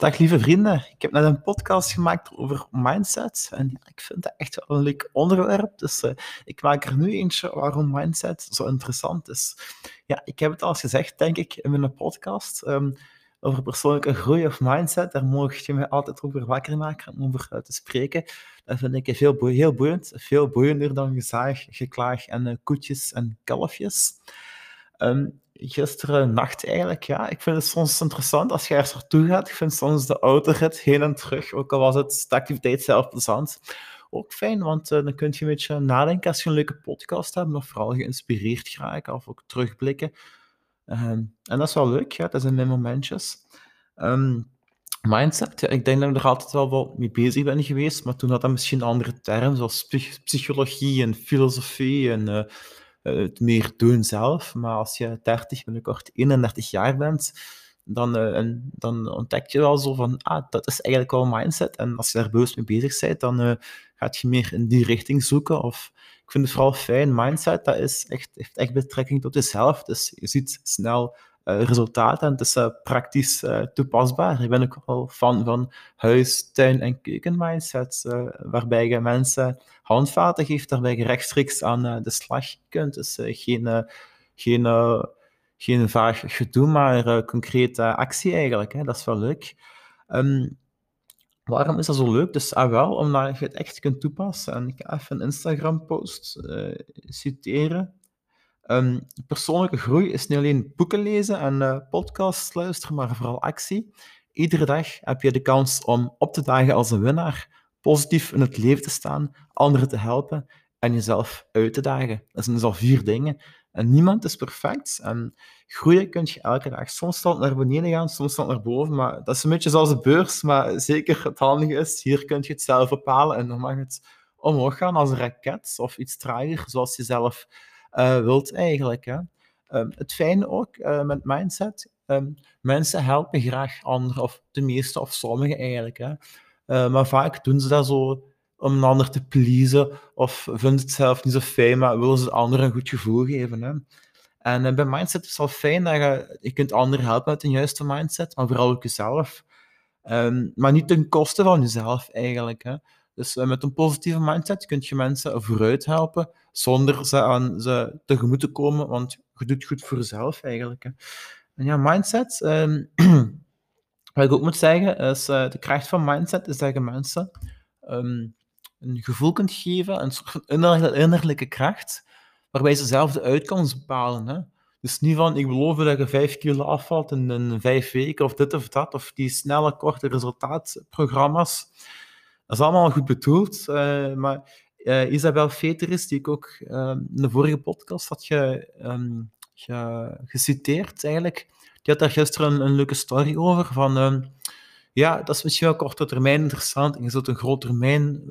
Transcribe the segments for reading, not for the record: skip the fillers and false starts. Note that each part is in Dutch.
Dag lieve vrienden, ik heb net een podcast gemaakt over mindset en ik vind dat echt wel een leuk onderwerp, dus ik maak er nu eentje waarom mindset zo interessant is. Ja, ik heb het al gezegd, denk ik, in mijn podcast over persoonlijke groei of mindset. Daar mocht je mij altijd over wakker maken om over te spreken. Dat vind ik heel boeiend, veel boeiender dan gezaag, geklaag en koetjes en kalfjes. Gisteren nacht eigenlijk, ja. Ik vind het soms interessant als je ergens naartoe gaat. Ik vind soms de autorit heen en terug, ook al was het de activiteit zelf plezant, ook fijn, want dan kun je een beetje nadenken als je een leuke podcast hebt, of vooral geïnspireerd geraken, of ook terugblikken. En dat is wel leuk, ja. Dat zijn mijn momentjes. Mindset, ja, ik denk dat ik er altijd wel wat mee bezig ben geweest, maar toen had dat misschien andere termen, zoals psychologie en filosofie en... het meer doen zelf, maar als je 30, binnenkort 31 jaar bent, dan ontdek je wel zo van, dat is eigenlijk wel mindset, en als je daar bewust mee bezig bent, dan gaat je meer in die richting zoeken, of ik vind het vooral fijn, mindset, dat is heeft echt betrekking tot jezelf, dus je ziet snel resultaten, en het is praktisch toepasbaar. Ik ben ook wel fan van huis-, tuin- en keukenmindset, waarbij je mensen handvaten geeft, waarbij je rechtstreeks aan de slag kunt. Dus geen vaag gedoe, maar concrete actie eigenlijk. Hè? Dat is wel leuk. Waarom is dat zo leuk? Dus wel, omdat je het echt kunt toepassen. En ik ga even een Instagram-post citeren. Persoonlijke groei is niet alleen boeken lezen en podcasts luisteren, maar vooral actie. Iedere dag heb je de kans om op te dagen als een winnaar, positief in het leven te staan, anderen te helpen en jezelf uit te dagen. Dat zijn dus al 4 dingen. En niemand is perfect. En groeien kun je elke dag. Soms staat naar beneden gaan, soms staat naar boven. Maar dat is een beetje zoals de beurs, maar zeker het handige is, hier kun je het zelf bepalen en dan mag het omhoog gaan als een raket of iets trager, zoals je zelf... wilt eigenlijk. Hè. Het fijne ook met mindset, mensen helpen graag anderen, of de meeste of sommigen eigenlijk. Hè. Maar vaak doen ze dat zo om een ander te pleasen, of vinden het zelf niet zo fijn, maar willen ze de ander een goed gevoel geven. Hè. En bij mindset is het wel fijn dat je kunt anderen helpen met een juiste mindset, maar vooral ook jezelf. Maar niet ten koste van jezelf eigenlijk. Hè. Dus met een positieve mindset kun je mensen vooruit helpen zonder ze aan ze tegemoet te komen, want je doet goed voor jezelf eigenlijk. Hè. En ja, mindset, wat ik ook moet zeggen, is de kracht van mindset is dat je mensen een gevoel kunt geven, een soort van innerlijke kracht, waarbij ze zelf de uitkomst bepalen. Hè. Dus niet van, ik beloof dat je 5 kilo afvalt in 5 weken, of dit of dat, of die snelle, korte resultaatprogramma's. Dat is allemaal goed bedoeld, maar Isabel Veteris, die ik ook in de vorige podcast had geciteerd eigenlijk, die had daar gisteren een leuke story over van, ja, dat is misschien wel korte termijn interessant, en je zult een groot termijn,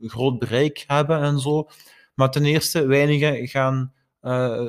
groot bereik hebben en zo, maar ten eerste, weinigen gaan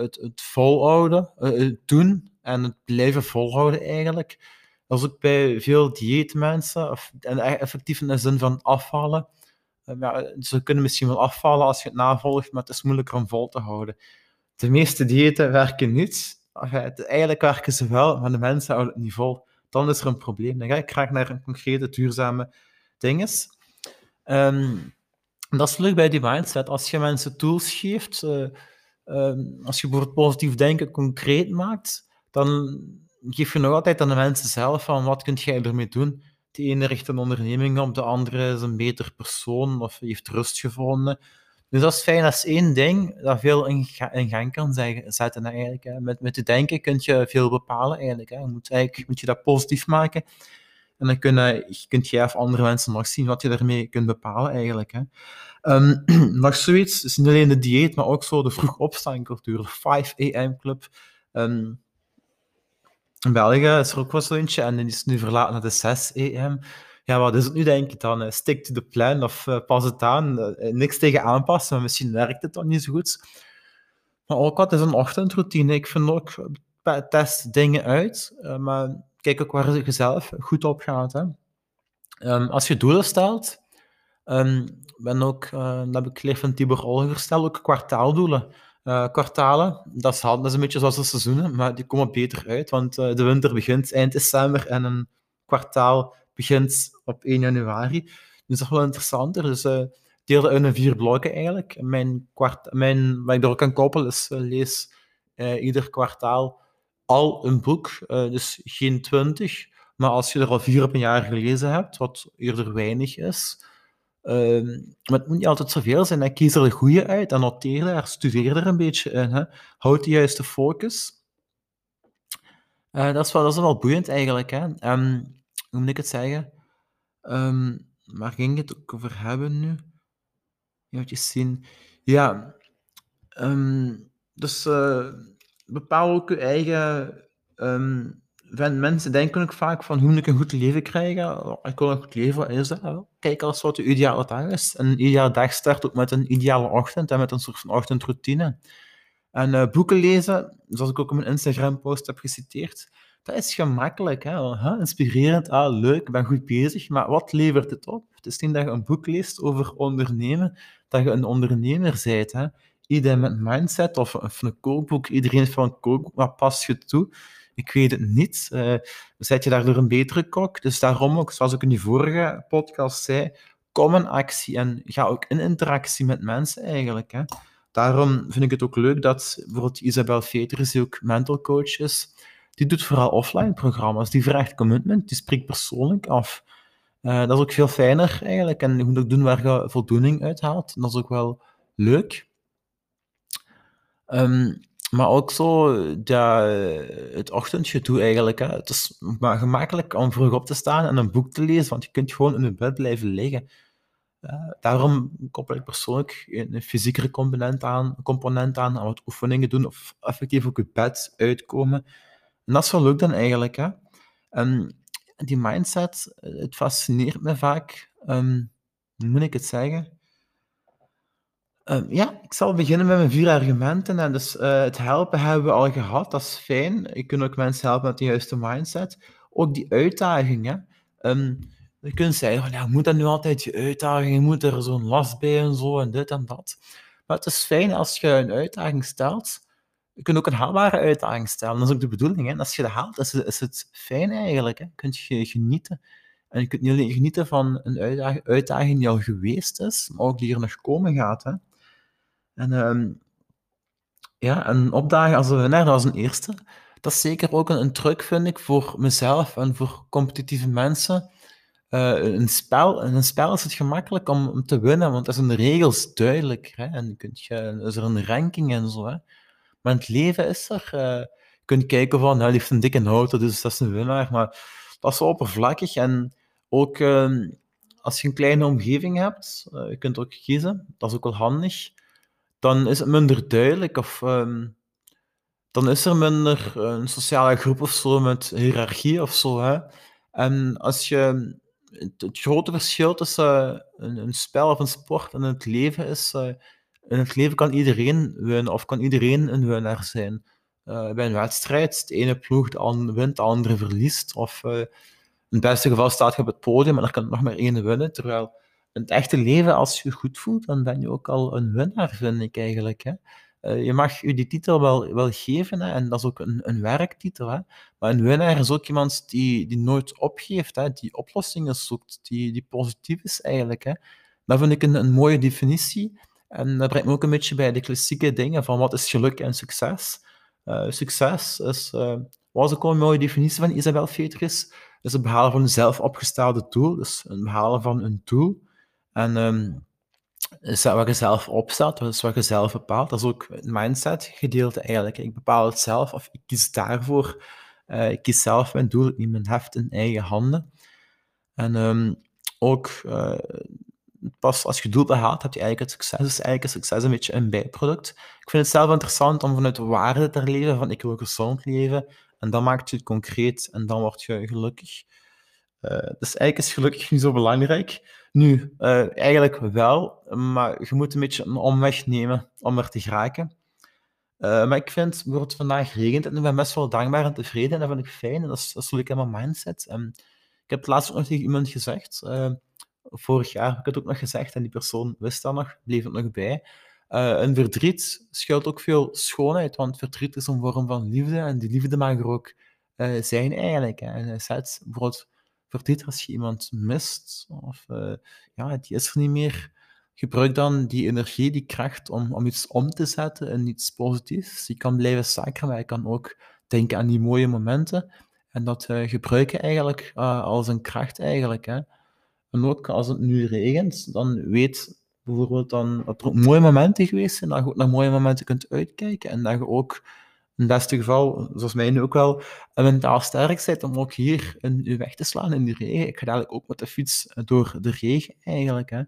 het volhouden, het doen en het blijven volhouden eigenlijk. Dat is ook bij veel dieetmensen, en effectief in de zin van afvallen. Ja, ze kunnen misschien wel afvallen als je het navolgt, maar het is moeilijker om vol te houden. De meeste diëten werken niet. Eigenlijk werken ze wel, maar de mensen houden het niet vol. Dan is er een probleem. Dan ga ik graag naar een concrete, duurzame dinges. Dat is leuk bij die mindset. Als je mensen tools geeft, als je bijvoorbeeld positief denken concreet maakt, dan... geef je nog altijd aan de mensen zelf van wat kun jij ermee doen. De ene richt een onderneming op, de andere is een beter persoon of heeft rust gevonden. Dus dat is fijn, dat is één ding dat veel in gang kan zetten eigenlijk. Hè. Met je denken kun je veel bepalen eigenlijk. Hè. Moet je dat positief maken. En dan kun jij of andere mensen nog zien wat je daarmee kunt bepalen eigenlijk. Hè. Nog zoiets, dus niet alleen de dieet, maar ook zo de vroeg opstaancultuur, de 5 a.m. club. In België is er ook wel zo'n eentje en die is nu verlaten naar de 6 a.m. Ja, wat is het nu, denk ik dan? Stick to the plan of pas het aan. Niks tegen aanpassen, maar misschien werkt het dan niet zo goed. Maar ook wat is een ochtendroutine? Ik vind ook, test dingen uit, maar kijk ook waar je zelf goed op gaat. Hè. Als je doelen stelt, dat heb ik geleerd van Tibor Olger, stel ook kwartaaldoelen. Kwartalen, dat is een beetje zoals de seizoenen, maar die komen beter uit, want de winter begint eind december en een kwartaal begint op 1 januari. Dus dat is wel interessanter. Dus deelde uit in 4 blokken eigenlijk. Wat ik er ook aan koppel is, lees ieder kwartaal al een boek. Dus geen 20. Maar als je er al 4 op een jaar gelezen hebt, wat eerder weinig is. Maar het moet niet altijd zoveel zijn. Hè. Kies er de goede uit en noteer daar, studeer er een beetje in. Hè. Houd de juiste focus. Dat is wel boeiend eigenlijk. Hè. Hoe moet ik het zeggen? Waar ging ik het ook over hebben nu? Even zien. Ja. Dus bepaal ook je eigen... Mensen denken ook vaak van, hoe moet ik een goed leven krijgen? Ik wil een goed leven, wat is dat? Kijk als wat de ideale dag is. En een ideale dag start ook met een ideale ochtend en met een soort van ochtendroutine. En boeken lezen, zoals ik ook op mijn Instagram-post heb geciteerd, dat is gemakkelijk, hè? Inspirerend, leuk, ik ben goed bezig, maar wat levert het op? Het is niet dat je een boek leest over ondernemen, dat je een ondernemer bent. Hè? Iedereen met mindset of een kookboek, iedereen heeft wel een kookboek, maar pas je toe? Ik weet het niet. Zet je daardoor een betere kok? Dus daarom ook, zoals ik in die vorige podcast zei, kom in actie en ga ook in interactie met mensen eigenlijk. Hè. Daarom vind ik het ook leuk dat bijvoorbeeld Isabel Veters, die ook mental coach is, die doet vooral offline programma's. Die vraagt commitment, die spreekt persoonlijk af. Dat is ook veel fijner eigenlijk. En je moet ook doen waar je voldoening uithaalt. En dat is ook wel leuk. Maar ook zo, het ochtendgedoe eigenlijk. Hè. Het is maar gemakkelijk om vroeg op te staan en een boek te lezen, want je kunt gewoon in je bed blijven liggen. Daarom koppel ik persoonlijk een fysiekere component aan wat oefeningen doen of effectief ook je bed uitkomen. En dat is wel leuk dan eigenlijk. Hè. Die mindset, het fascineert me vaak. Hoe moet ik het zeggen? Ik zal beginnen met mijn 4 argumenten. En dus het helpen hebben we al gehad, dat is fijn. Je kunt ook mensen helpen met de juiste mindset. Ook die uitdagingen. Je kunt zeggen, moet dat nu altijd je uitdaging? Je moet er zo'n last bij en zo en dit en dat. Maar het is fijn als je een uitdaging stelt. Je kunt ook een haalbare uitdaging stellen. Dat is ook de bedoeling. Hè? Als je dat haalt, is het fijn eigenlijk. Hè? Kun je genieten. En je kunt niet alleen genieten van een uitdaging die al geweest is, maar ook die er nog komen gaat. Hè? En opdagen als een winnaar, dat was een eerste. Dat is zeker ook een truc, vind ik, voor mezelf en voor competitieve mensen. In een spel is het gemakkelijk om te winnen, want dat zijn de regels duidelijk. Hè? En is er een ranking en zo. Hè? Maar in het leven is er... Je kunt kijken van, die heeft een dikke auto, dus dat is een winnaar. Maar dat is oppervlakkig. En ook als je een kleine omgeving hebt, je kunt ook kiezen, dat is ook wel handig. Dan is het minder duidelijk, of dan is er minder een sociale groep of zo met hiërarchie of zo. Hè? En als je het grote verschil tussen een spel of een sport en het leven is, in het leven kan iedereen winnen of kan iedereen een winnaar zijn. Bij een wedstrijd, de ene ploeg wint, de andere verliest. Of in het beste geval staat je op het podium, maar er kan nog maar 1 winnen, terwijl... In het echte leven, als je je goed voelt, dan ben je ook al een winnaar, vind ik eigenlijk. Hè. Je mag je die titel wel geven, hè, en dat is ook een werktitel. Hè. Maar een winnaar is ook iemand die nooit opgeeft, hè, die oplossingen zoekt, die positief is eigenlijk. Hè. Dat vind ik een mooie definitie. En dat brengt me ook een beetje bij de klassieke dingen van wat is geluk en succes. Succes is, was ook al een mooie definitie van Isabel Veters, is het behalen van een zelfopgestelde doel. Dus het behalen van een doel. En is dat wat je zelf opstelt, dat is wat je zelf bepaalt. Dat is ook het mindset-gedeelte eigenlijk. Ik bepaal het zelf, of ik kies daarvoor. Ik kies zelf mijn doel, ik neem mijn heft in eigen handen. En pas als je het doel behaalt, heb je eigenlijk het succes. Dus eigenlijk is succes een beetje een bijproduct. Ik vind het zelf interessant om vanuit waarde te leven, van ik wil gezond leven. En dan maak je het concreet en dan word je gelukkig. Dus eigenlijk is gelukkig niet zo belangrijk. Nu, eigenlijk wel, maar je moet een beetje een omweg nemen om er te geraken. Maar ik vind, bijvoorbeeld vandaag regent en ik ben best wel dankbaar en tevreden. En dat vind ik fijn en dat is leuk aan mijn mindset. Ik heb het laatst ook nog tegen iemand gezegd, vorig jaar heb ik het ook nog gezegd en die persoon wist dat nog, bleef het nog bij. Een verdriet schuilt ook veel schoonheid, want verdriet is een vorm van liefde en die liefde mag er ook zijn eigenlijk. En bijvoorbeeld... verdiept als je iemand mist of die is er niet meer. Gebruik dan die energie, die kracht om iets om te zetten in iets positiefs. Je kan blijven zakeren, maar je kan ook denken aan die mooie momenten. En dat gebruiken eigenlijk als een kracht eigenlijk. Hè. En ook als het nu regent, dan weet bijvoorbeeld dan dat er ook mooie momenten geweest zijn, dat je ook naar mooie momenten kunt uitkijken. En dat je ook, in het beste geval, zoals mij nu ook wel, mentaal sterk bent om ook hier je weg te slaan in die regen. Ik ga dadelijk ook met de fiets door de regen eigenlijk, hè.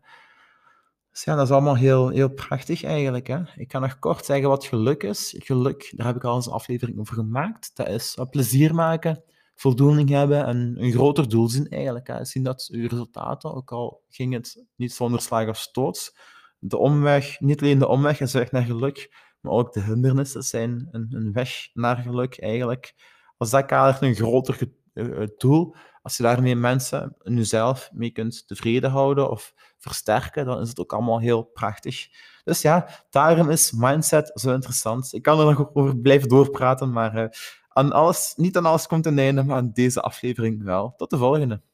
Dus ja, dat is allemaal heel, heel prachtig eigenlijk. Hè? Ik kan nog kort zeggen wat geluk is. Geluk, daar heb ik al eens een aflevering over gemaakt. Dat is plezier maken, voldoening hebben en een groter doel zien eigenlijk. Hè? Zien dat je resultaten, ook al ging het niet zonder slag of stoot. De omweg, niet alleen de omweg is weg naar geluk, maar ook de hindernissen zijn een weg naar geluk eigenlijk. Als dat kadert een groter doel, als je daarmee mensen en jezelf mee kunt tevreden houden of versterken, dan is het ook allemaal heel prachtig. Dus ja, daarom is mindset zo interessant. Ik kan er nog over blijven doorpraten, maar aan alles, niet aan alles komt een einde, maar aan deze aflevering wel. Tot de volgende.